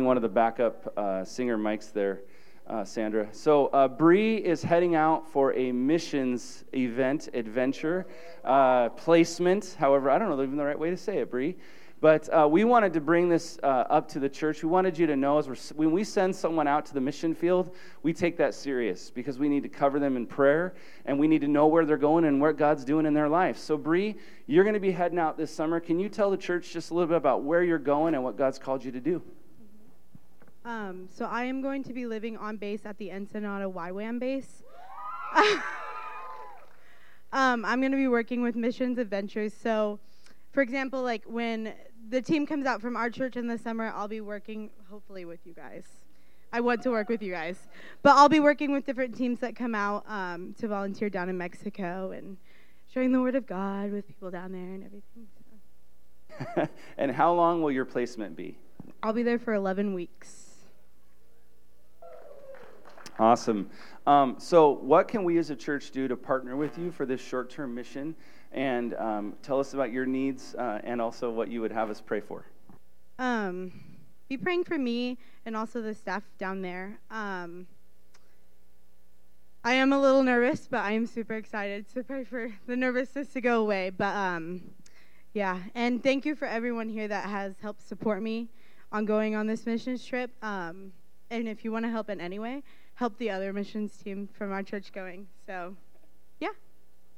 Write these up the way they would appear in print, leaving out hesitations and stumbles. One of the backup singer mics there, Sandra. So Bree is heading out for a missions event, adventure, placement. However, I don't know even the right way to say it, Bree. But we wanted to bring this up to the church. We wanted you to know as when we send someone out to the mission field, we take that serious because we need to cover them in prayer, and we need to know where they're going and what God's doing in their life. So, Bree, you're going to be heading out this summer. Can you tell the church just a little bit about where you're going and what God's called you to do? So I am going to be living on base at the Ensenada YWAM base. I'm going to be working with missions adventures. So, for example, like when the team comes out from our church in the summer, I'll be working hopefully with you guys. I want to work with you guys. But I'll be working with different teams that come out to volunteer down in Mexico and sharing the word of God with people down there and everything. So. And how long will your placement be? I'll be there for 11 weeks. Awesome. So what can we as a church do to partner with you for this short-term mission? And tell us about your needs and also what you would have us pray for. Be praying for me and also the staff down there. I am a little nervous, but I am super excited to pray for the nervousness to go away. But yeah, and thank you for everyone here that has helped support me on going on this missions trip. And if you want to help in any way, help the other missions team from our church going. So, yeah.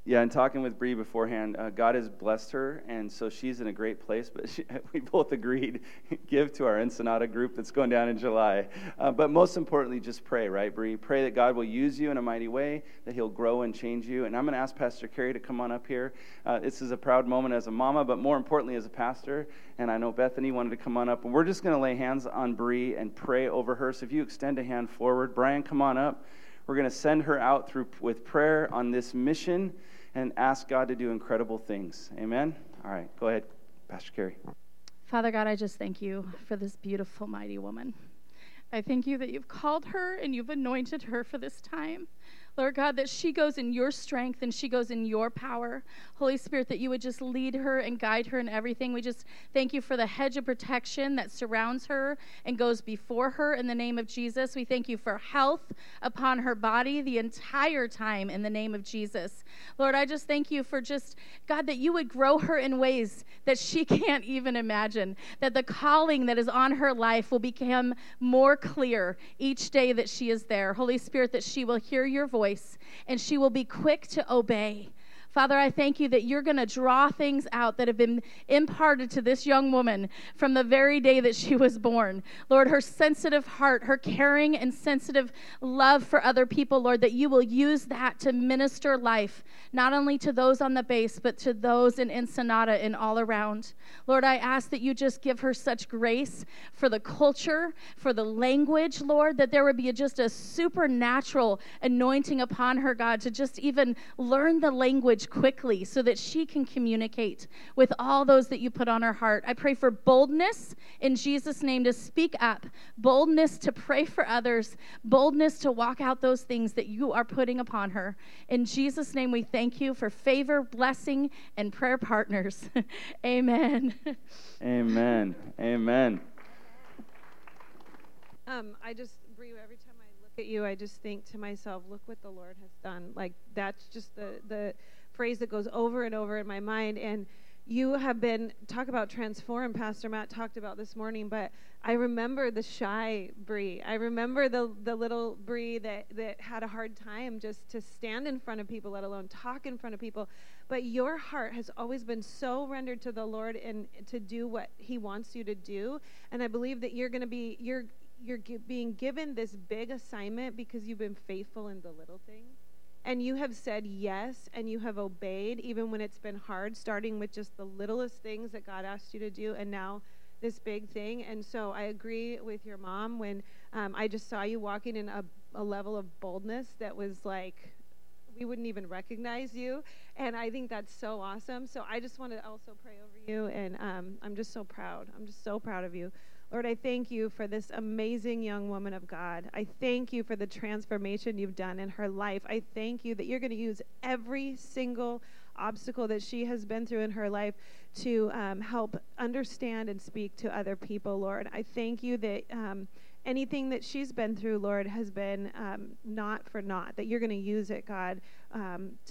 Yeah, and talking with Bree beforehand, God has blessed her, and so she's in a great place. But we both agreed, give to our Ensenada group that's going down in July. But most importantly, just pray, right, Bree? Pray that God will use you in a mighty way, that he'll grow and change you. And I'm going to ask Pastor Carrie to come on up here. This is a proud moment as a mama, but more importantly as a pastor. And I know Bethany wanted to come on up. And we're just going to lay hands on Bree and pray over her. So if you extend a hand forward, Brian, come on up. We're going to send her out with prayer on this mission and ask God to do incredible things. Amen? All right, go ahead, Pastor Carrie. Father God, I just thank you for this beautiful, mighty woman. I thank you that you've called her and you've anointed her for this time. Lord God, that she goes in your strength and she goes in your power. Holy Spirit, that you would just lead her and guide her in everything. We just thank you for the hedge of protection that surrounds her and goes before her in the name of Jesus. We thank you for health upon her body the entire time in the name of Jesus. Lord, I just thank you for just, God, that you would grow her in ways that she can't even imagine, that the calling that is on her life will become more clear each day that she is there. Holy Spirit, that she will hear your voice. And she will be quick to obey. Father, I thank you that you're going to draw things out that have been imparted to this young woman from the very day that she was born. Lord, her sensitive heart, her caring and sensitive love for other people, Lord, that you will use that to minister life, not only to those on the base, but to those in Ensenada and all around. Lord, I ask that you just give her such grace for the culture, for the language, Lord, that there would be just a supernatural anointing upon her, God, to just even learn the language quickly so that she can communicate with all those that you put on her heart. I pray for boldness in Jesus' name to speak up, boldness to pray for others, boldness to walk out those things that you are putting upon her. In Jesus' name, we thank you for favor, blessing, and prayer partners. Amen. Amen. Amen. Every time I look at you, I just think to myself, look what the Lord has done. Like, that's just the phrase that goes over and over in my mind. And you have been, talk about transform, Pastor Matt talked about this morning, but I remember the shy Bree. I remember the little Bree that had a hard time just to stand in front of people, let alone talk in front of people. But your heart has always been so rendered to the Lord and to do what he wants you to do. And I believe that you're being given this big assignment because you've been faithful in the little things. And you have said yes, and you have obeyed, even when it's been hard, starting with just the littlest things that God asked you to do, and now this big thing. And so I agree with your mom when I just saw you walking in a level of boldness that was like, we wouldn't even recognize you. And I think that's so awesome. So I just want to also pray over you, and I'm just so proud. I'm just so proud of you. Lord, I thank you for this amazing young woman of God. I thank you for the transformation you've done in her life. I thank you that you're going to use every single obstacle that she has been through in her life to help understand and speak to other people, Lord. I thank you that anything that she's been through, Lord, has been not for naught, that you're going to use it, God,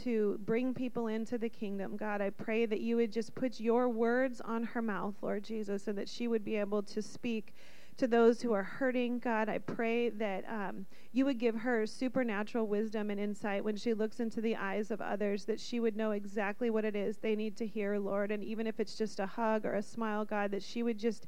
to bring people into the kingdom. God, I pray that you would just put your words on her mouth, Lord Jesus, and that she would be able to speak to those who are hurting. God, I pray that you would give her supernatural wisdom and insight when she looks into the eyes of others, that she would know exactly what it is they need to hear, Lord. And even if it's just a hug or a smile, God, that she would just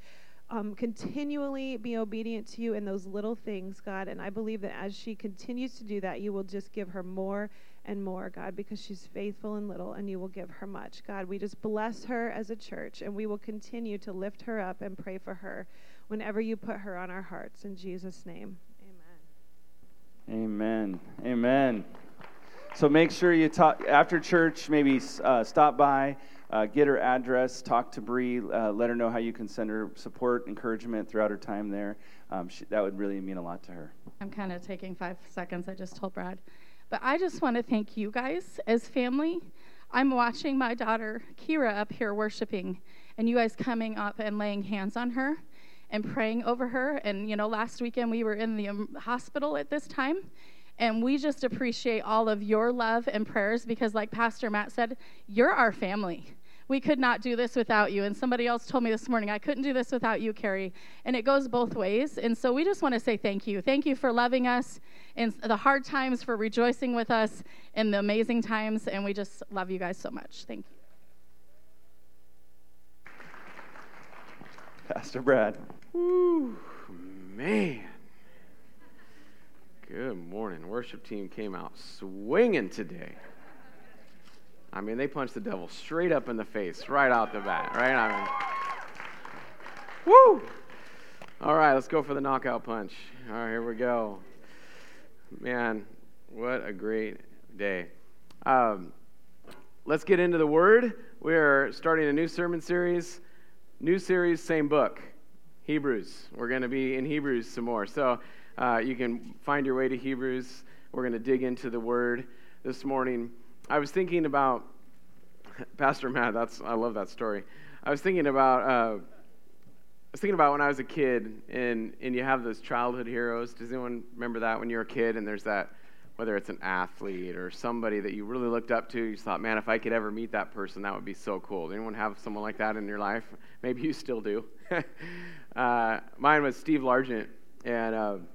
continually be obedient to you in those little things, God. And I believe that as she continues to do that, you will just give her more and more, God, because she's faithful in little, and you will give her much. God, we just bless her as a church, and we will continue to lift her up and pray for her whenever you put her on our hearts. In Jesus' name, amen. Amen. Amen. So make sure you talk after church, maybe stop by, get her address, talk to Bree, let her know how you can send her support, encouragement throughout her time there. That would really mean a lot to her. I'm kind of taking 5 seconds. I just told Brad. But I just want to thank you guys as family. I'm watching my daughter, Kira, up here worshiping, and you guys coming up and laying hands on her and praying over her. And, you know, last weekend we were in the hospital at this time, and we just appreciate all of your love and prayers, because like Pastor Matt said, you're our family. We could not do this without you. And somebody else told me this morning, I couldn't do this without you, Carrie. And it goes both ways. And so we just want to say thank you. Thank you for loving us in the hard times, for rejoicing with us in the amazing times. And we just love you guys so much. Thank you. Pastor Brad. Woo, man. Good morning. Worship team came out swinging today. I mean, they punched the devil straight up in the face, right out the bat, right? I mean, woo! All right, let's go for the knockout punch. All right, here we go. Man, what a great day. Let's get into the Word. We're starting a new sermon series. New series, same book, Hebrews. We're going to be in Hebrews some more. So you can find your way to Hebrews. We're going to dig into the Word this morning. I was thinking about, Pastor Matt, I love that story. I was thinking about when I was a kid, and you have those childhood heroes. Does anyone remember that when you were a kid? And there's that, whether it's an athlete or somebody that you really looked up to, you thought, man, if I could ever meet that person, that would be so cool. Did anyone have someone like that in your life? Maybe you still do. Mine was Steve Largent, and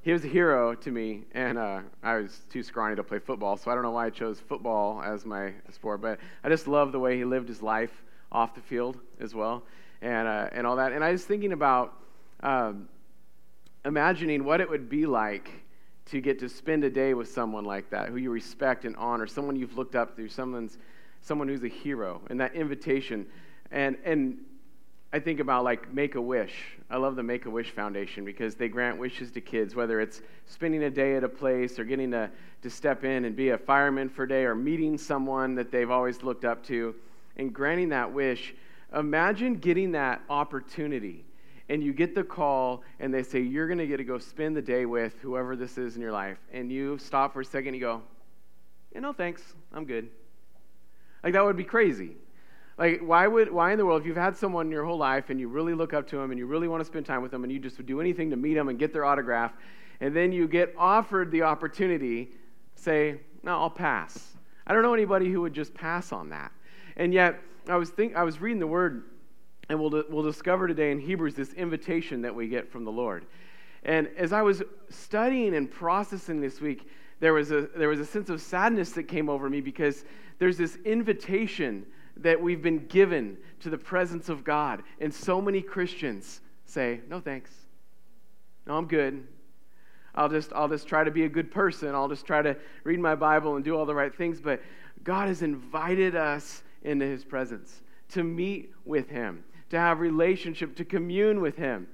he was a hero to me, and I was too scrawny to play football, so I don't know why I chose football as my sport, but I just love the way he lived his life off the field as well, and all that. And I was thinking about imagining what it would be like to get to spend a day with someone like that, who you respect and honor, someone you've looked up to, someone who's a hero, and that invitation. And I think about, like, Make-A-Wish. I love the Make-A-Wish Foundation, because they grant wishes to kids, whether it's spending a day at a place or getting to step in and be a fireman for a day, or meeting someone that they've always looked up to and granting that wish. Imagine getting that opportunity, and you get the call, and they say, you're going to get to go spend the day with whoever this is in your life. And you stop for a second and you go, yeah, no thanks, I'm good. Like, that would be crazy. Like, why in the world, if you've had someone your whole life and you really look up to them and you really want to spend time with them and you just would do anything to meet them and get their autograph, and then you get offered the opportunity, say, no, I'll pass. I don't know anybody who would just pass on that. And yet, I was reading the Word, and we'll discover today in Hebrews this invitation that we get from the Lord. And as I was studying and processing this week, there was a sense of sadness that came over me, because there's this invitation that we've been given to the presence of God. And so many Christians say, no thanks. No, I'm good. I'll just try to be a good person. I'll just try to read my Bible and do all the right things. But God has invited us into His presence, to meet with Him, to have relationship, to commune with Him.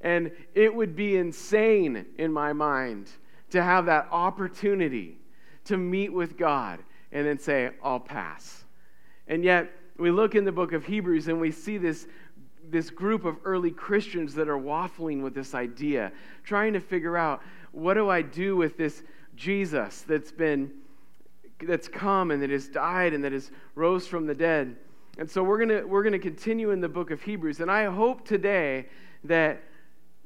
And it would be insane in my mind to have that opportunity to meet with God and then say, I'll pass. And yet, we look in the book of Hebrews and we see this group of early Christians that are waffling with this idea, trying to figure out, what do I do with this Jesus that's been that's come and that has died and that has rose from the dead. And so we're gonna continue in the book of Hebrews, and I hope today that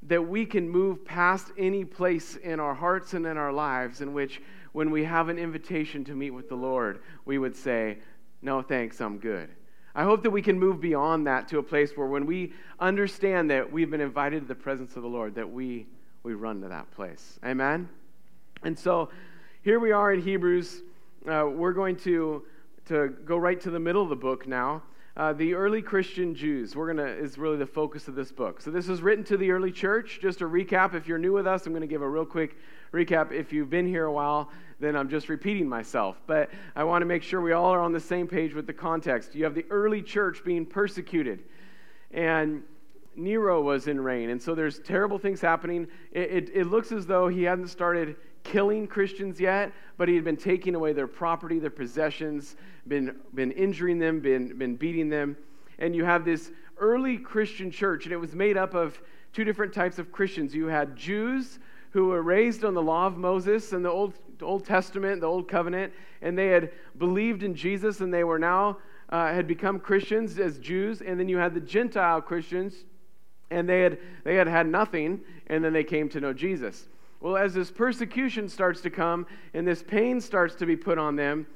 we can move past any place in our hearts and in our lives in which, when we have an invitation to meet with the Lord, we would say, "No, thanks, I'm good." I hope that we can move beyond that to a place where, when we understand that we've been invited to the presence of the Lord, that we run to that place. Amen? And so here we are in Hebrews. We're going to go right to the middle of the book now. The early Christian Jews is really the focus of this book. So this is written to the early church. Just a recap, if you're new with us, I'm going to give a real quick recap. If you've been here a while, then I'm just repeating myself. But I want to make sure we all are on the same page with the context. You have the early church being persecuted, and Nero was in reign, and so there's terrible things happening. It looks as though he hadn't started killing Christians yet, but he had been taking away their property, their possessions, been injuring them, been beating them. And you have this early Christian church, and it was made up of two different types of Christians. You had Jews who were raised on the law of Moses and the Old Testament, the Old Covenant, and they had believed in Jesus, and they were now had become Christians as Jews. And then you had the Gentile Christians, and they had nothing, and then they came to know Jesus. Well, as this persecution starts to come and this pain starts to be put on them,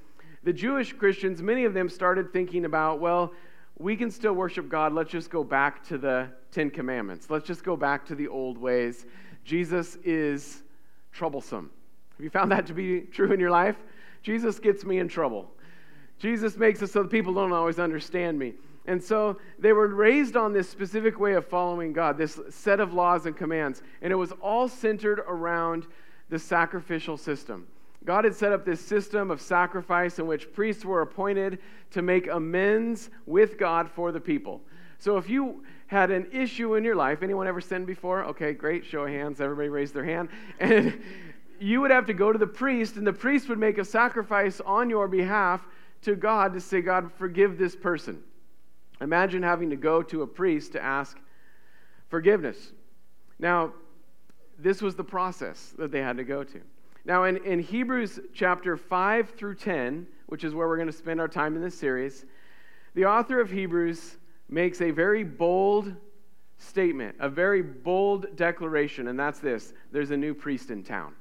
the Jewish Christians, many of them started thinking about, well, we can still worship God. Let's just go back to the Ten Commandments. Let's just go back to the old ways. Jesus is troublesome. Have you found that to be true in your life? Jesus gets me in trouble. Jesus makes it so that people don't always understand me. And so they were raised on this specific way of following God, this set of laws and commands, and it was all centered around the sacrificial system. God had set up this system of sacrifice in which priests were appointed to make amends with God for the people. So if you had an issue in your life, anyone ever sinned before? Okay, great, show of hands, everybody raised their hand. And you would have to go to the priest, and the priest would make a sacrifice on your behalf to God to say, God, forgive this person. Imagine having to go to a priest to ask forgiveness. Now, this was the process that they had to go to. Now, in Hebrews chapter 5 through 10, which is where we're going to spend our time in this series, the author of Hebrews makes a very bold statement, a very bold declaration, and that's this: there's a new priest in town.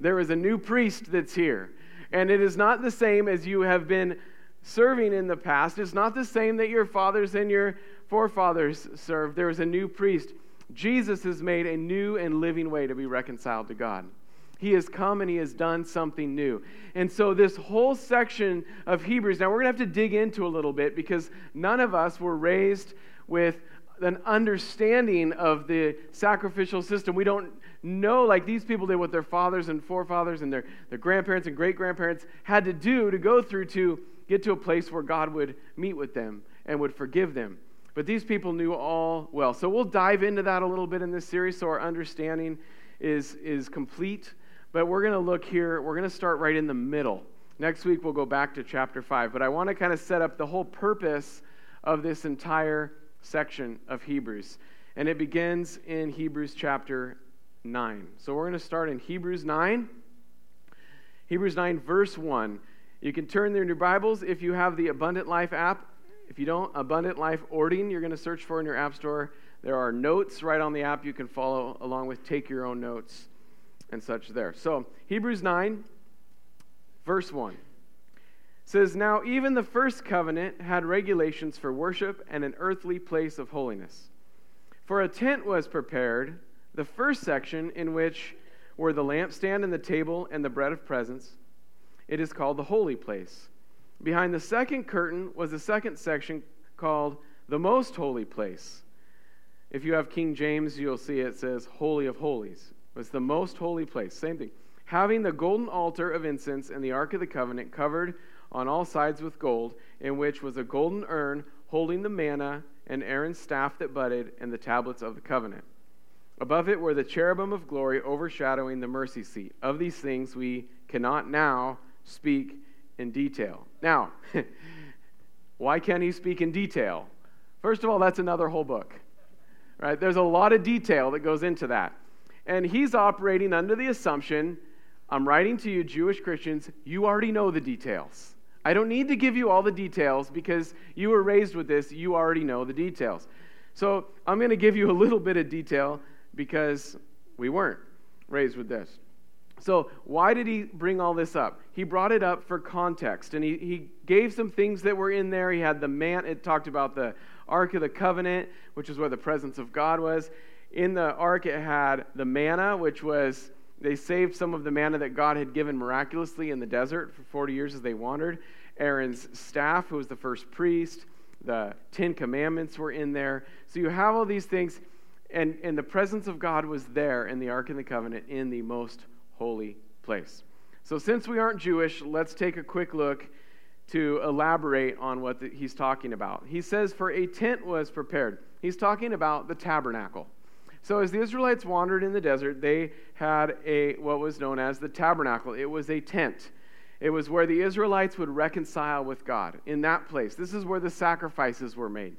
There is a new priest that's here, and it is not the same as you have been serving in the past. It's not the same that your fathers and your forefathers served. There is a new priest. Jesus has made a new and living way to be reconciled to God. He has come and he has done something new. And so this whole section of Hebrews, now we're going to have to dig into a little bit, because none of us were raised with an understanding of the sacrificial system. We don't know, like these people did, what their fathers and forefathers and their grandparents and great-grandparents had to do to go through to get to a place where God would meet with them and would forgive them. But these people knew all well. So we'll dive into that a little bit in this series, so our understanding is complete. But we're going to look here. We're going to start right in the middle. Next week we'll go back to chapter 5. But I want to kind of set up the whole purpose of this entire section of Hebrews. And it begins in Hebrews chapter 9. So we're going to start in Hebrews 9. Hebrews 9 verse 1. You can turn there in your Bibles if you have the Abundant Life app. If you don't, Abundant Life Ording, you're going to search for in your app store. There are notes right on the app you can follow along with, take your own notes and such there. So Hebrews 9, verse 1 says, "Now even the first covenant had regulations for worship and an earthly place of holiness. For a tent was prepared, the first section, in which were the lampstand and the table and the bread of presence. It is called the holy place. Behind the second curtain was the second section, called the most holy place." If you have King James, you'll see it says Holy of Holies. It's the most holy place. Same thing. "Having the golden altar of incense and the Ark of the Covenant covered on all sides with gold, in which was a golden urn holding the manna and Aaron's staff that budded and the tablets of the covenant. Above it were the cherubim of glory overshadowing the mercy seat. Of these things we cannot now speak in detail." Now, why can't he speak in detail? First of all, that's another whole book, right? There's a lot of detail that goes into that. And he's operating under the assumption, I'm writing to you, Jewish Christians, you already know the details. I don't need to give you all the details because you were raised with this. You already know the details. So I'm going to give you a little bit of detail because we weren't raised with this. So why did he bring all this up? He brought it up for context, and he gave some things that were in there. He had the mantle. It talked about the Ark of the Covenant, which is where the presence of God was. In the Ark, it had the manna, which was they saved some of the manna that God had given miraculously in the desert for 40 years as they wandered. Aaron's staff, who was the first priest, the Ten Commandments were in there. So you have all these things, and the presence of God was there in the Ark of the Covenant in the most holy place. So since we aren't Jewish, let's take a quick look to elaborate on what he's talking about. He says, for a tent was prepared. He's talking about the tabernacle. So as the Israelites wandered in the desert, they had what was known as the tabernacle. It was a tent. It was where the Israelites would reconcile with God in that place. This is where the sacrifices were made.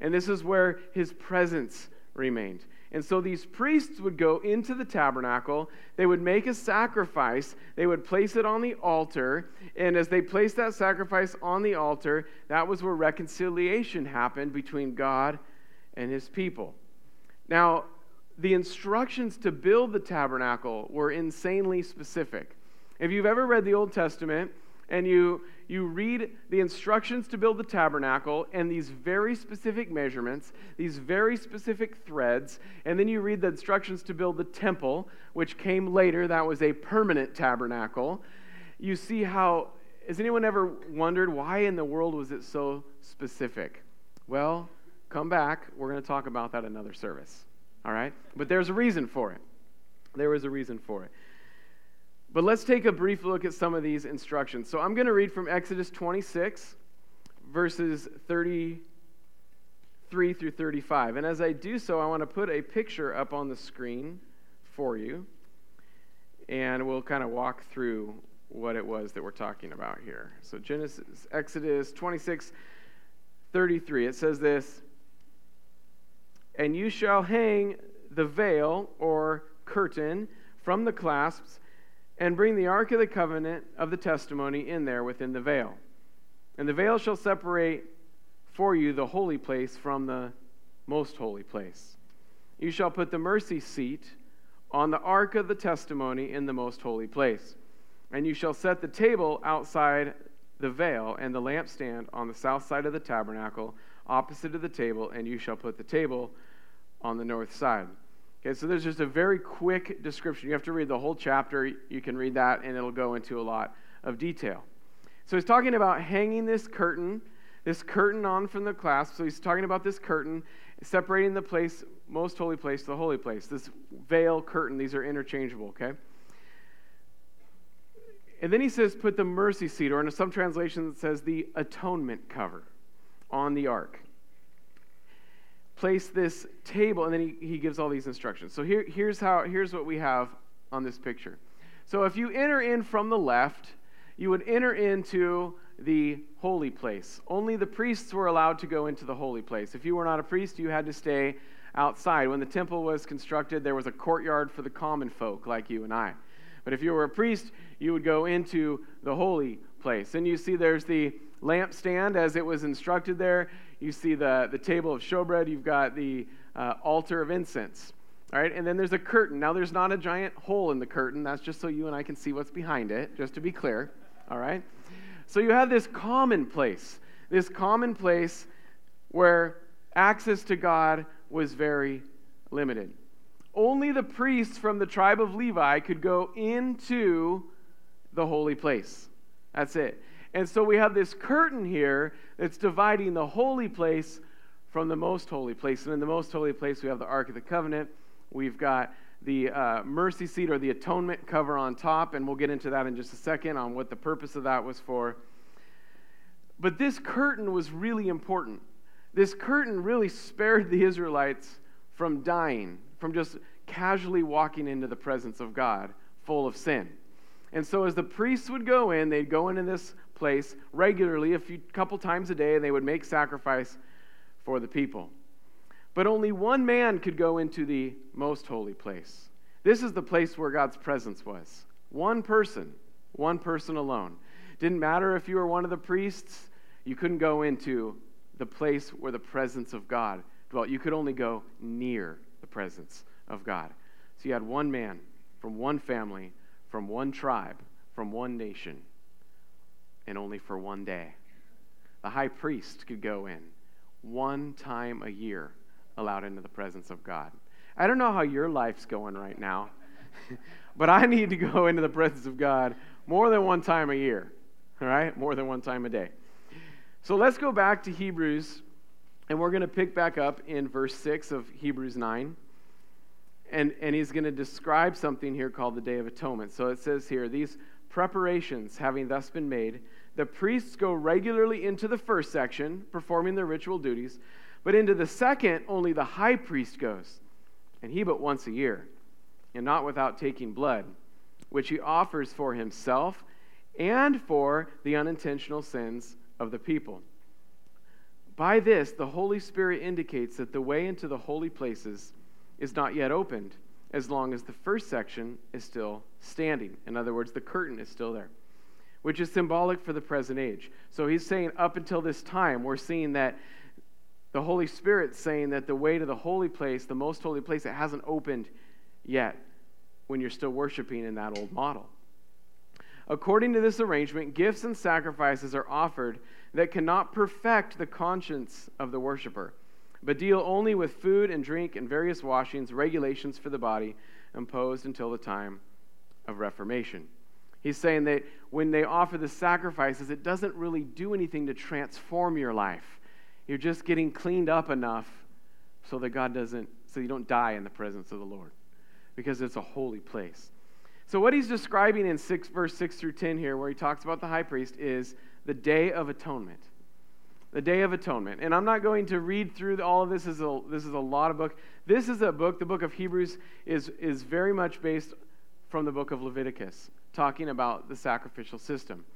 And this is where his presence remained. And so these priests would go into the tabernacle, they would make a sacrifice, they would place it on the altar, and as they placed that sacrifice on the altar, that was where reconciliation happened between God and his people. Now, the instructions to build the tabernacle were insanely specific. If you've ever read the Old Testament, and you read the instructions to build the tabernacle and these very specific measurements, these very specific threads, and then you read the instructions to build the temple, which came later, that was a permanent tabernacle. You see how, has anyone ever wondered why in the world was it so specific? Well, come back, we're going to talk about that another service, all right? But there's a reason for it. There was a reason for it. But let's take a brief look at some of these instructions. So I'm going to read from Exodus 26, verses 33 through 35. And as I do so, I want to put a picture up on the screen for you. And we'll kind of walk through what it was that we're talking about here. So Exodus 26, 33, it says this, "And you shall hang the veil or curtain from the clasps, and bring the Ark of the Covenant of the testimony in there within the veil. And the veil shall separate for you the holy place from the most holy place. You shall put the mercy seat on the Ark of the testimony in the most holy place. And you shall set the table outside the veil and the lampstand on the south side of the tabernacle, opposite of the table, and you shall put the table on the north side." Okay, so there's just a very quick description. You have to read the whole chapter. You can read that, and it'll go into a lot of detail. So he's talking about hanging this curtain on from the clasp. So he's talking about this curtain, separating the place, most holy place, to the holy place. This veil, curtain, these are interchangeable, okay? And then he says, put the mercy seat, or in some translations it says the atonement cover on the ark. Place this table, and then he gives all these instructions. So here's what we have on this picture. So if you enter in from the left, you would enter into the holy place. Only the priests were allowed to go into the holy place. If you were not a priest, you had to stay outside. When the temple was constructed, there was a courtyard for the common folk like you and I. But if you were a priest, you would go into the holy place. And you see there's the lampstand as it was instructed there. You see the table of showbread. You've got the altar of incense. All right, and then there's a curtain. Now, there's not a giant hole in the curtain. That's just so you and I can see what's behind it, just to be clear. All right? So you have this common place where access to God was very limited. Only the priests from the tribe of Levi could go into the holy place. That's it. And so we have this curtain here that's dividing the holy place from the most holy place. And in the most holy place, we have the Ark of the Covenant. We've got the mercy seat or the atonement cover on top, and we'll get into that in just a second on what the purpose of that was for. But this curtain was really important. This curtain really spared the Israelites from dying, from just casually walking into the presence of God full of sin. And so as the priests would go in, they'd go into this place regularly, a couple times a day, and they would make sacrifice for the people. But only one man could go into the most holy place. This is the place where God's presence was, One person alone. Didn't matter if you were one of the priests, you couldn't go into the place where the presence of God dwelt. You could only go near the presence of God. So you had one man from one family, from one tribe, from one nation, and only for one day. The high priest could go in one time a year, allowed into the presence of God. I don't know how your life's going right now, but I need to go into the presence of God more than one time a year, all right? More than one time a day. So let's go back to Hebrews, and we're going to pick back up in verse 6 of Hebrews 9. And he's going to describe something here called the Day of Atonement. So it says here, these preparations having thus been made, the priests go regularly into the first section, performing their ritual duties, but into the second, only the high priest goes, and he but once a year, and not without taking blood, which he offers for himself and for the unintentional sins of the people. By this, the Holy Spirit indicates that the way into the holy places is not yet opened, as long as the first section is still standing. In other words, the curtain is still there, which is symbolic for the present age. So he's saying up until this time, we're seeing that the Holy Spirit's saying that the way to the holy place, the most holy place, it hasn't opened yet when you're still worshiping in that old model. According to this arrangement, gifts and sacrifices are offered that cannot perfect the conscience of the worshiper, but deal only with food and drink and various washings, regulations for the body, imposed until the time of Reformation. He's saying that when they offer the sacrifices, it doesn't really do anything to transform your life. You're just getting cleaned up enough so that God doesn't, so you don't die in the presence of the Lord, because it's a holy place. So what he's describing in verse 6 through 10 here, where he talks about the high priest, is the Day of Atonement. The Day of Atonement. And I'm not going to read through all of this. This is a lot of book. This is a book, the book of Hebrews is very much based from the book of Leviticus, talking about the sacrificial system.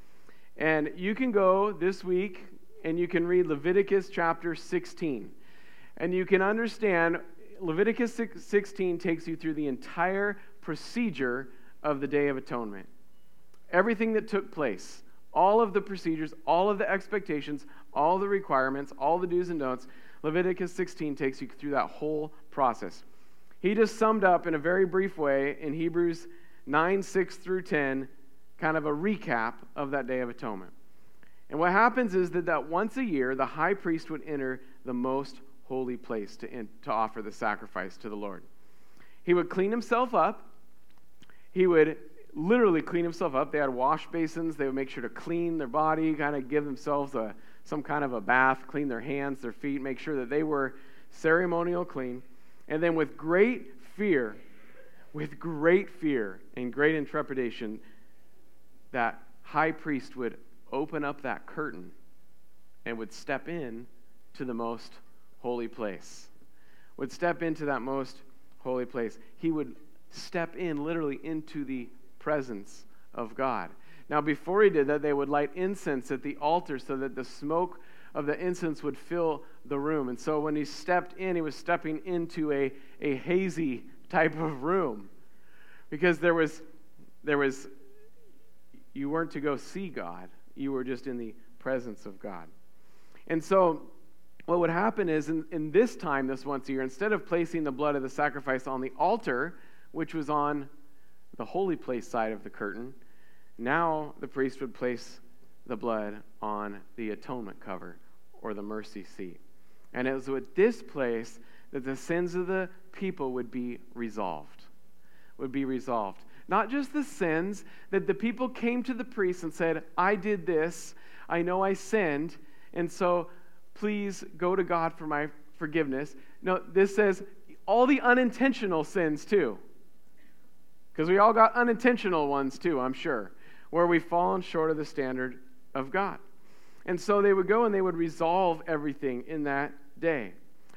And you can go this week and you can read Leviticus chapter 16. And you can understand Leviticus 16 takes you through the entire procedure of the Day of Atonement. Everything that took place, all of the procedures, all of the expectations, all the requirements, all the do's and don'ts. Leviticus 16 takes you through that whole process. He just summed up in a very brief way in Hebrews 9, 6 through 10, kind of a recap of that Day of Atonement. And what happens is that once a year, the high priest would enter the most holy place to offer the sacrifice to the Lord. He would clean himself up. He would literally clean himself up. They had wash basins. They would make sure to clean their body, kind of give themselves some kind of a bath, clean their hands, their feet, make sure that they were ceremonial clean. And then with great fear and great trepidation, that high priest would open up that curtain and would step in to the most holy place. Would step into that most holy place. He would step in literally into the presence of God. Now, before he did that, they would light incense at the altar so that the smoke of the incense would fill the room. And so when he stepped in, he was stepping into a hazy type of room, because there was you weren't to go see God. You were just in the presence of God. And so what would happen is in this time, this once a year, instead of placing the blood of the sacrifice on the altar, which was on the holy place side of the curtain, now the priest would place the blood on the atonement cover, or the mercy seat. And it was with this place that the sins of the people would be resolved. Not just the sins that the people came to the priest and said, I did this, I know I sinned, and so please go to God for my forgiveness. No, this says all the unintentional sins too. Because we all got unintentional ones too, I'm sure, where we've fallen short of the standard of God. And so they would go and they would resolve everything in that day.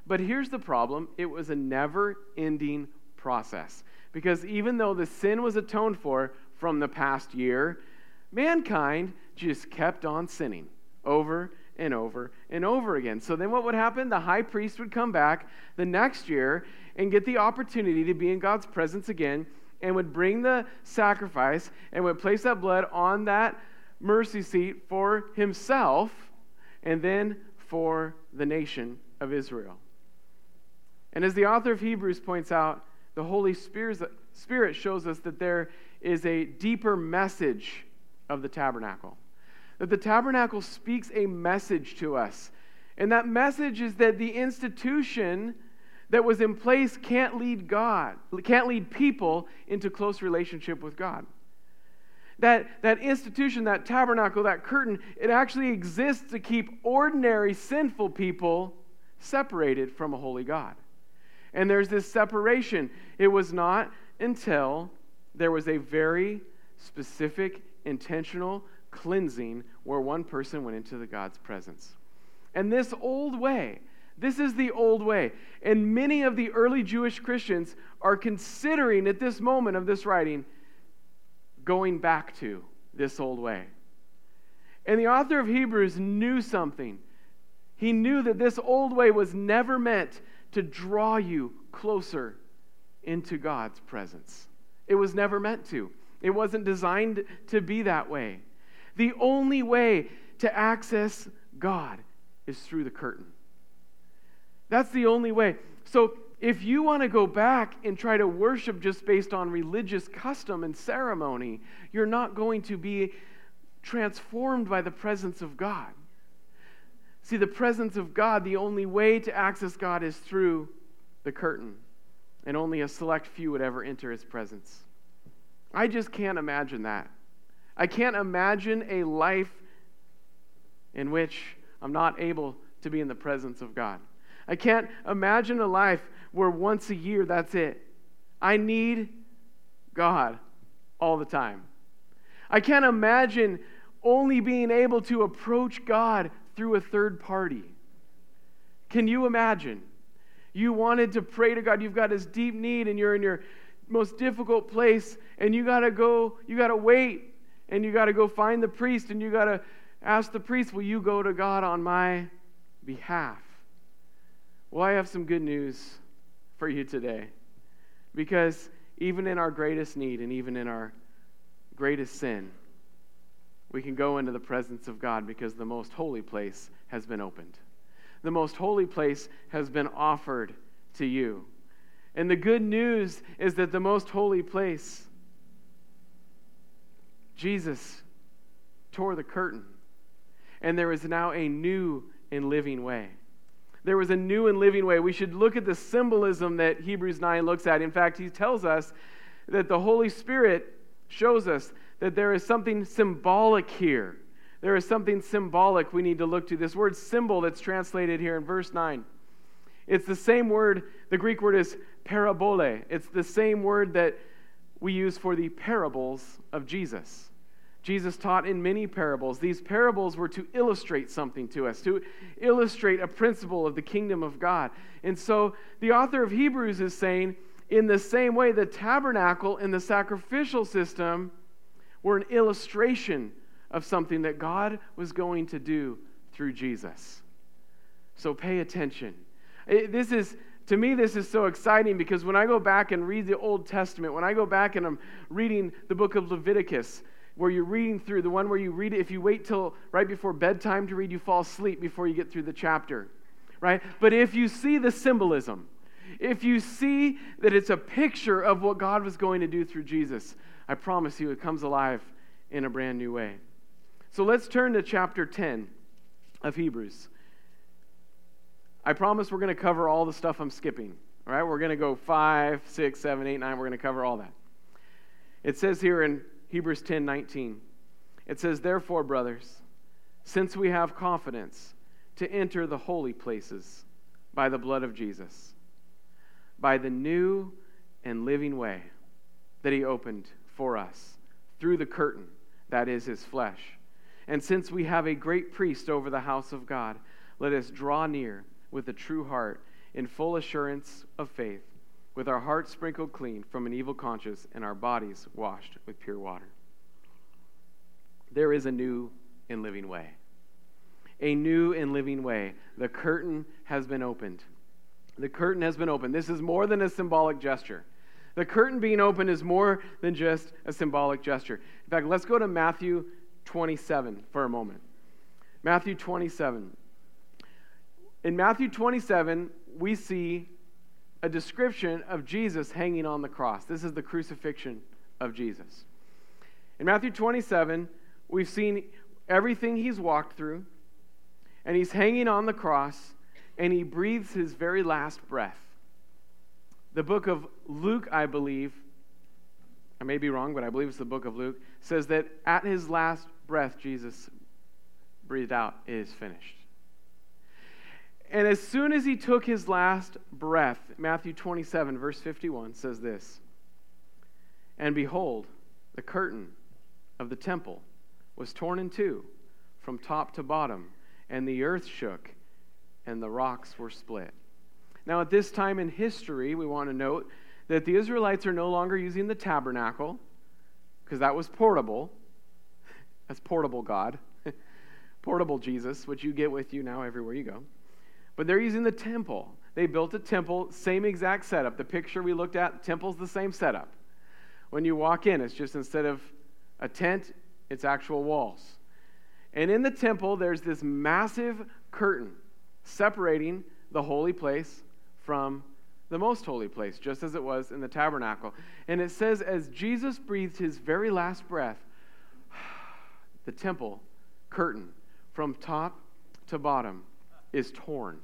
But here's the problem. It was a never-ending process. Because even though the sin was atoned for from the past year, mankind just kept on sinning over and over and over again. So then what would happen? The high priest would come back the next year and get the opportunity to be in God's presence again and would bring the sacrifice and would place that blood on that mercy seat for himself and then for the nation of Israel. And as the author of Hebrews points out, the Holy Spirit shows us that there is a deeper message of the tabernacle. That the tabernacle speaks a message to us. And that message is that the institution that was in place can't lead people into close relationship with God. That institution, that tabernacle, that curtain, it actually exists to keep ordinary sinful people separated from a holy God. And there's this separation. It was not until there was a very specific, intentional cleansing where one person went into the God's presence. And this is the old way. And many of the early Jewish Christians are considering at this moment of this writing going back to this old way. And the author of Hebrews knew something. He knew that this old way was never meant to draw you closer into God's presence. It was never meant to. It wasn't designed to be that way. The only way to access God is through the curtain. That's the only way. So if you want to go back and try to worship just based on religious custom and ceremony, you're not going to be transformed by the presence of God. See, the presence of God, the only way to access God is through the curtain, and only a select few would ever enter his presence. I just can't imagine that. I can't imagine a life in which I'm not able to be in the presence of God. I can't imagine a life where once a year, that's it. I need God all the time. I can't imagine only being able to approach God through a third party. Can you imagine? You wanted to pray to God. You've got this deep need and you're in your most difficult place and you got to wait and you got to go find the priest and you got to ask the priest, will you go to God on my behalf? Well, I have some good news for you today, because even in our greatest need and even in our greatest sin, we can go into the presence of God because the most holy place has been opened. The most holy place has been offered to you. And the good news is that the most holy place, Jesus tore the curtain, and there is now a new and living way. There was a new and living way. We should look at the symbolism that Hebrews 9 looks at. In fact, he tells us that the Holy Spirit shows us that there is something symbolic here. There is something symbolic we need to look to. This word symbol that's translated here in verse 9. It's the same word, the Greek word is parabole. It's the same word that we use for the parables of Jesus. Jesus taught in many parables. These parables were to illustrate something to us, to illustrate a principle of the kingdom of God. And so the author of Hebrews is saying, in the same way, the tabernacle and the sacrificial system were an illustration of something that God was going to do through Jesus. So pay attention. To me, this is so exciting, because when I go back and read the Old Testament, when I go back and I'm reading the book of Leviticus, where you're reading through, the one where you read it, if you wait till right before bedtime to read, you fall asleep before you get through the chapter, right? But if you see the symbolism, if you see that it's a picture of what God was going to do through Jesus, I promise you it comes alive in a brand new way. So let's turn to chapter 10 of Hebrews. I promise we're going to cover all the stuff I'm skipping. All right, we're going to go 5, 6, 7, 8, 9. We're going to cover all that. It says here in Hebrews 10:19, it says, "Therefore, brothers, since we have confidence to enter the holy places by the blood of Jesus, by the new and living way that he opened for us through the curtain, that is his flesh. And since we have a great priest over the house of God, let us draw near with a true heart in full assurance of faith, with our hearts sprinkled clean from an evil conscience and our bodies washed with pure water." There is a new and living way. A new and living way. The curtain has been opened. The curtain has been opened. This is more than a symbolic gesture. The curtain being opened is more than just a symbolic gesture. In fact, let's go to Matthew 27 for a moment. Matthew 27. In Matthew 27, we see a description of Jesus hanging on the cross. This is the crucifixion of Jesus. In Matthew 27, we've seen everything he's walked through, and he's hanging on the cross, and he breathes his very last breath. The book of Luke, I believe, I may be wrong, but I believe it's the book of Luke, says that at his last breath, Jesus breathed out, "It is finished." And as soon as he took his last breath, Matthew 27, verse 51 says this, "And behold, the curtain of the temple was torn in two from top to bottom, and the earth shook, and the rocks were split." Now, at this time in history, we want to note that the Israelites are no longer using the tabernacle, because that was portable. That's portable God. Portable Jesus, which you get with you now everywhere you go. But they're using the temple. They built a temple, same exact setup. The picture we looked at, the temple's the same setup. When you walk in, it's just instead of a tent, it's actual walls. And in the temple, there's this massive curtain separating the holy place from the most holy place, just as it was in the tabernacle. And it says, as Jesus breathed his very last breath, the temple curtain from top to bottom is torn.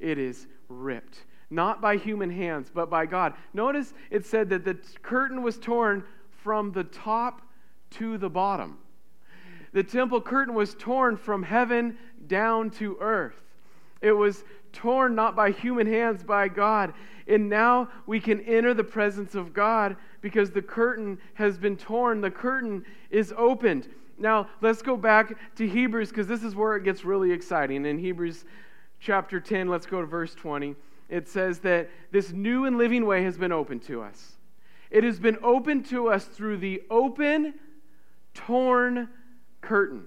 It is ripped. Not by human hands, but by God. Notice it said that the curtain was torn from the top to the bottom. The temple curtain was torn from heaven down to earth. It was torn not by human hands, by God. And now we can enter the presence of God because the curtain has been torn. The curtain is opened. Now, let's go back to Hebrews because this is where it gets really exciting. In Hebrews chapter 10, let's go to verse 20. It says that this new and living way has been opened to us. It has been opened to us through the open, torn curtain.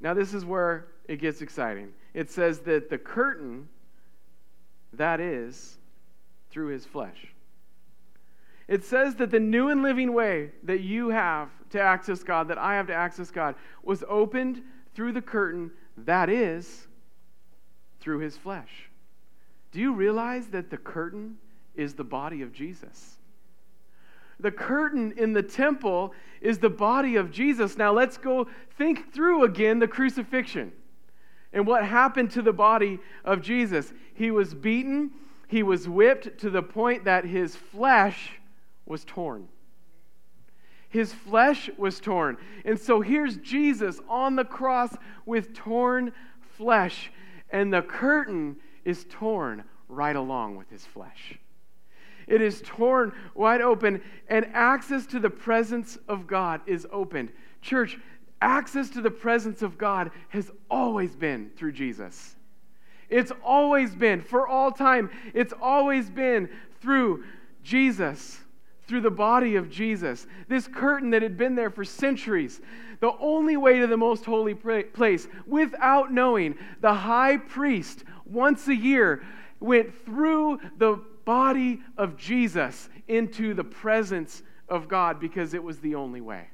Now, this is where it gets exciting. It says that the curtain, that is, through his flesh. It says that the new and living way that you have to access God, that I have to access God, was opened through the curtain, that is, through his flesh. Do you realize that the curtain is the body of Jesus? The curtain in the temple is the body of Jesus. Now let's go think through again the crucifixion and what happened to the body of Jesus. He was beaten, he was whipped to the point that his flesh was torn. His flesh was torn. And so here's Jesus on the cross with torn flesh, and the curtain is torn right along with his flesh. It is torn wide open, and access to the presence of God is opened. Church, access to the presence of God has always been through Jesus. It's always been, for all time, it's always been through Jesus, through the body of Jesus. This curtain that had been there for centuries, the only way to the most holy place, without knowing, the high priest, once a year, went through the body of Jesus into the presence of God because it was the only way,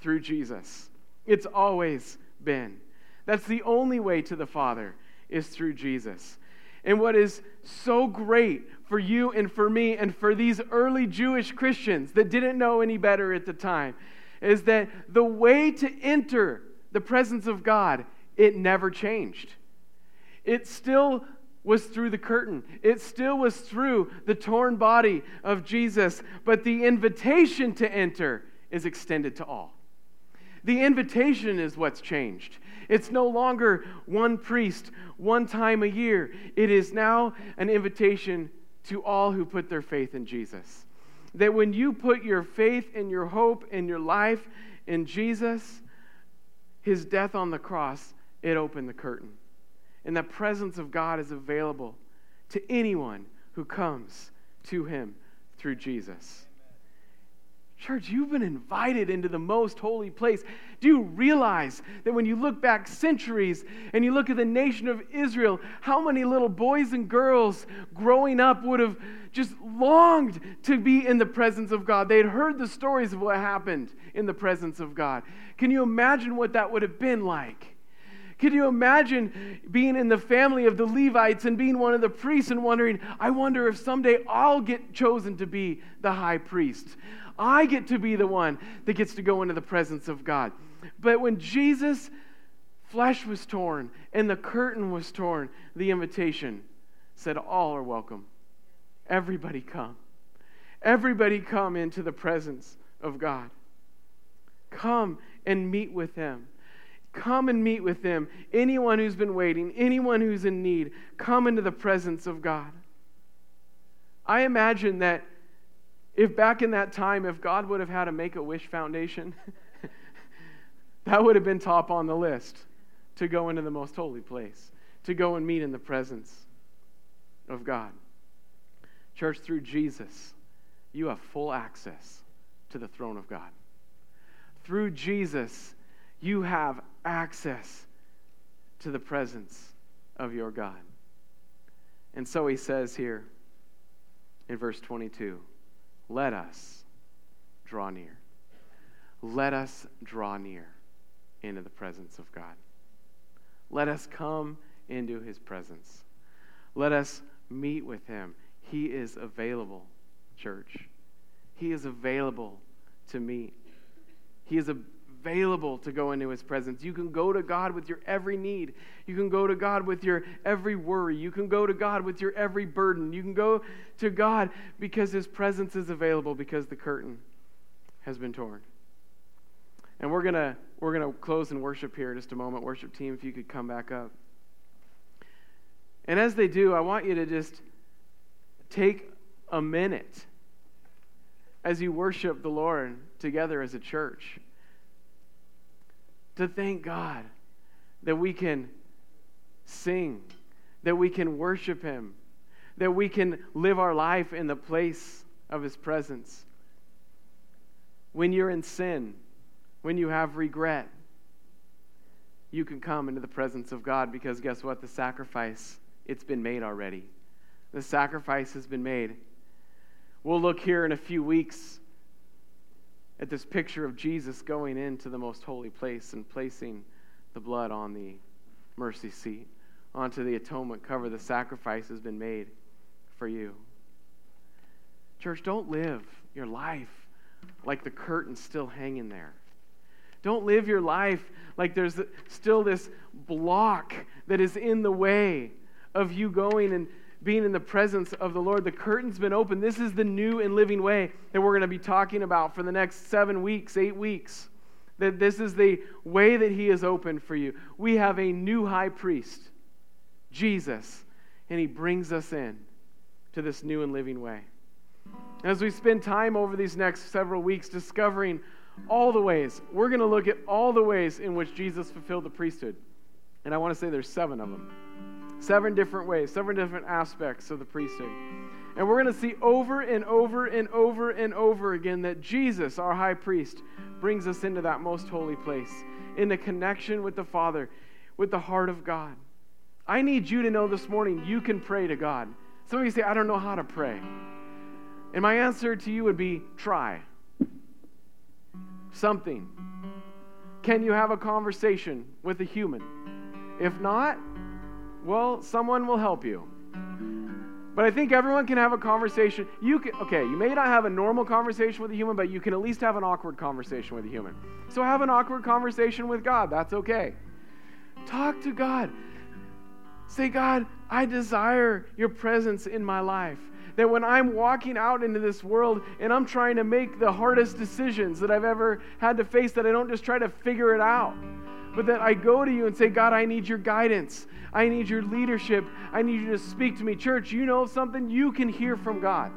through Jesus. It's always been. That's the only way to the Father is through Jesus. And what is so great for you and for me and for these early Jewish Christians that didn't know any better at the time is that the way to enter the presence of God, it never changed. It still was through the curtain. It still was through the torn body of Jesus, but the invitation to enter is extended to all. The invitation is what's changed. It's no longer one priest, one time a year. It is now an invitation to all who put their faith in Jesus. That when you put your faith and your hope and your life in Jesus, his death on the cross, it opened the curtain. And the presence of God is available to anyone who comes to him through Jesus. Amen. Church, you've been invited into the most holy place. Do you realize that when you look back centuries and you look at the nation of Israel, how many little boys and girls growing up would have just longed to be in the presence of God? They had heard the stories of what happened in the presence of God. Can you imagine what that would have been like? Can you imagine being in the family of the Levites and being one of the priests and wondering, I wonder if someday I'll get chosen to be the high priest. I get to be the one that gets to go into the presence of God. But when Jesus' flesh was torn and the curtain was torn, the invitation said, all are welcome. Everybody come. Everybody come into the presence of God. Come and meet with him. Come and meet with them. Anyone who's been waiting, anyone who's in need, come into the presence of God. I imagine that if back in that time, if God would have had a Make-A-Wish Foundation, that would have been top on the list to go into the most holy place, to go and meet in the presence of God. Church, through Jesus, you have full access to the throne of God. Through Jesus, you have access to the presence of your God. And so he says here in verse 22, let us draw near. Let us draw near into the presence of God. Let us come into his presence. Let us meet with him. He is available, church. He is available to meet. He is available to go into his presence. You can go to God with your every need. You can go to God with your every worry. You can go to God with your every burden. You can go to God because his presence is available, because the curtain has been torn. And we're gonna close in worship here in just a moment. Worship team, if you could come back up. And as they do, I want you to just take a minute as you worship the Lord together as a church to thank God that we can sing, that we can worship him, that we can live our life in the place of his presence. When you're in sin, when you have regret, you can come into the presence of God, because guess what? The sacrifice, it's been made already. The sacrifice has been made. We'll look here in a few weeks at this picture of Jesus going into the most holy place and placing the blood on the mercy seat, onto the atonement cover. The sacrifice has been made for you. Church, don't live your life like the curtain's still hanging there. Don't live your life like there's still this block that is in the way of you going and being in the presence of the Lord. The curtain's been opened. This is the new and living way that we're going to be talking about for the next 7 weeks, 8 weeks. That this is the way that he is open for you. We have a new high priest, Jesus, and he brings us in to this new and living way. As we spend time over these next several weeks discovering all the ways, we're going to look at all the ways in which Jesus fulfilled the priesthood. And I want to say there's 7 of them. 7 different ways, 7 different aspects of the priesthood. And we're going to see over and over and over and over again that Jesus, our high priest, brings us into that most holy place, into connection with the Father, with the heart of God. I need you to know this morning, you can pray to God. Some of you say, I don't know how to pray. And my answer to you would be, try something. Can you have a conversation with a human? If not, well, someone will help you. But I think everyone can have a conversation. You may not have a normal conversation with a human, but you can at least have an awkward conversation with a human. So have an awkward conversation with God. That's okay. Talk to God. Say, God, I desire your presence in my life. That when I'm walking out into this world and I'm trying to make the hardest decisions that I've ever had to face, that I don't just try to figure it out, but that I go to you and say, God, I need your guidance. I need your leadership. I need you to speak to me. Church, you know something? You can hear from God.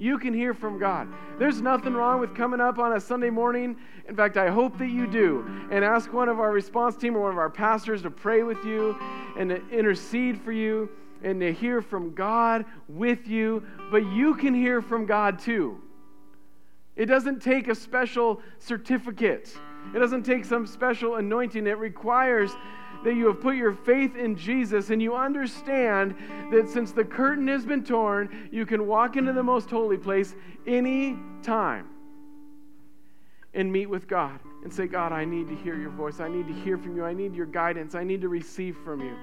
You can hear from God. There's nothing wrong with coming up on a Sunday morning. In fact, I hope that you do. And ask one of our response team or one of our pastors to pray with you and to intercede for you and to hear from God with you. But you can hear from God too. It doesn't take a special certificate. It doesn't take some special anointing. It requires that you have put your faith in Jesus and you understand that since the curtain has been torn, you can walk into the most holy place any time and meet with God and say, God, I need to hear your voice. I need to hear from you. I need your guidance. I need to receive from you.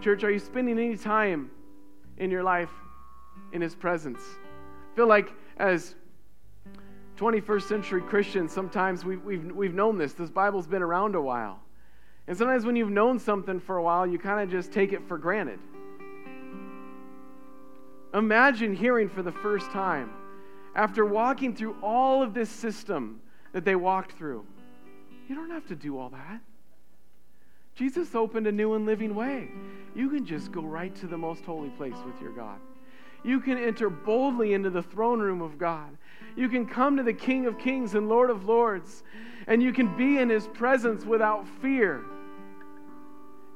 Church, are you spending any time in your life in His presence? I feel like as 21st century Christians, sometimes we've known this. This Bible's been around a while. And sometimes when you've known something for a while, you kind of just take it for granted. Imagine hearing for the first time, after walking through all of this system that they walked through, you don't have to do all that. Jesus opened a new and living way. You can just go right to the most holy place with your God. You can enter boldly into the throne room of God. You can come to the King of Kings and Lord of Lords, and you can be in His presence without fear.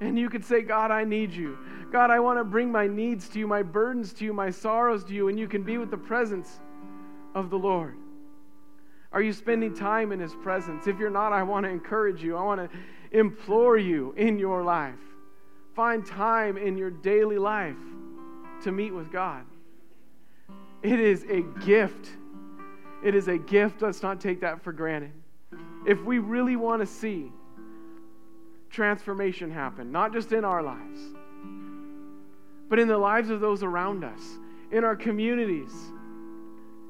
And you can say, God, I need you. God, I want to bring my needs to you, my burdens to you, my sorrows to you, and you can be with the presence of the Lord. Are you spending time in His presence? If you're not, I want to encourage you. I want to implore you in your life. Find time in your daily life to meet with God. It is a gift. It is a gift. Let's not take that for granted. If we really want to see transformation happen, not just in our lives, but in the lives of those around us, in our communities,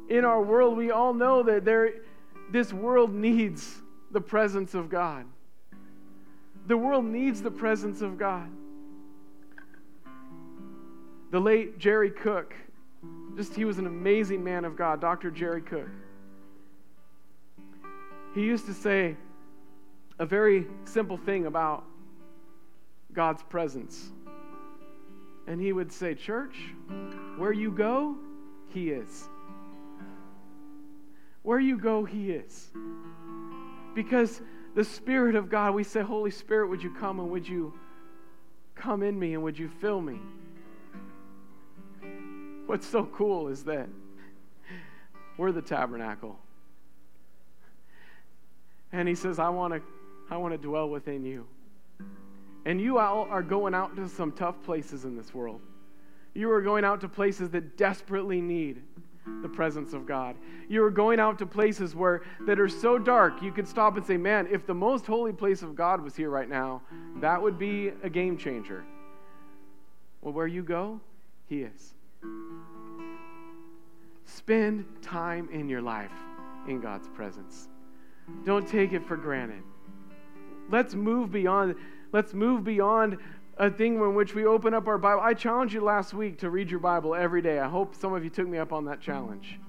in our world, we all know that this world needs the presence of God. The world needs the presence of God. The late Jerry Cook, he was an amazing man of God, Dr. Jerry Cook. He used to say a very simple thing about God's presence. And he would say, church, where you go, He is. Where you go, He is. Because the Spirit of God, we say, Holy Spirit, would you come and would you come in me and would you fill me? What's so cool is that we're the tabernacle. And He says, I want to dwell within you. And you all are going out to some tough places in this world. You are going out to places that desperately need the presence of God. You are going out to places that are so dark, you could stop and say, man, if the most holy place of God was here right now, that would be a game changer. Well, where you go, He is. Spend time in your life in God's presence. Don't take it for granted. Let's move beyond a thing in which we open up our Bible. I challenged you last week to read your Bible every day. I hope some of you took me up on that challenge.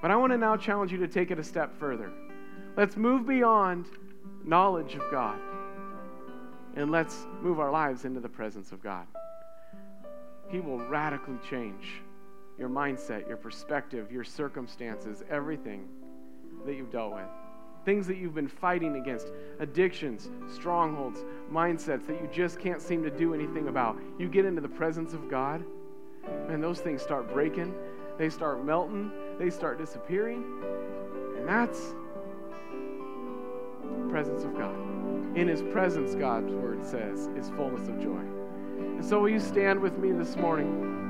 But I want to now challenge you to take it a step further. Let's move beyond knowledge of God. And let's move our lives into the presence of God. He will radically change your mindset, your perspective, your circumstances, everything that you've dealt with. Things that you've been fighting against, addictions, strongholds, mindsets that you just can't seem to do anything about. You get into the presence of God, and those things start breaking, they start melting, they start disappearing, and that's the presence of God. In His presence, God's word says, is fullness of joy. And so will you stand with me this morning?